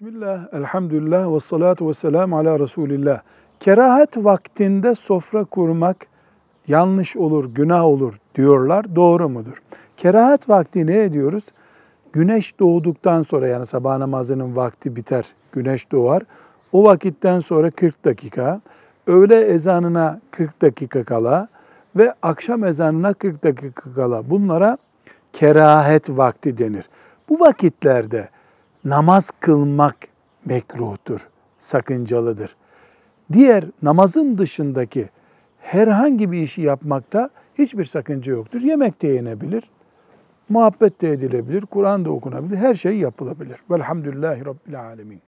Bismillah, elhamdülillah ve salatu ve selamu ala Resulillah. Kerahat vaktinde sofra kurmak yanlış olur, günah olur diyorlar. Doğru mudur? Kerahat vakti ne ediyoruz? Güneş doğduktan sonra, yani sabah namazının vakti biter, güneş doğar. O vakitten sonra 40 dakika, öğle ezanına 40 dakika kala ve akşam ezanına 40 dakika kala, bunlara kerahat vakti denir. Bu vakitlerde namaz kılmak mekruhtur, sakıncalıdır. Diğer namazın dışındaki herhangi bir işi yapmakta hiçbir sakınca yoktur. Yemek de yenebilir, muhabbet de edilebilir, Kur'an da okunabilir, her şey yapılabilir. Velhamdülillahi Rabbil Alemin.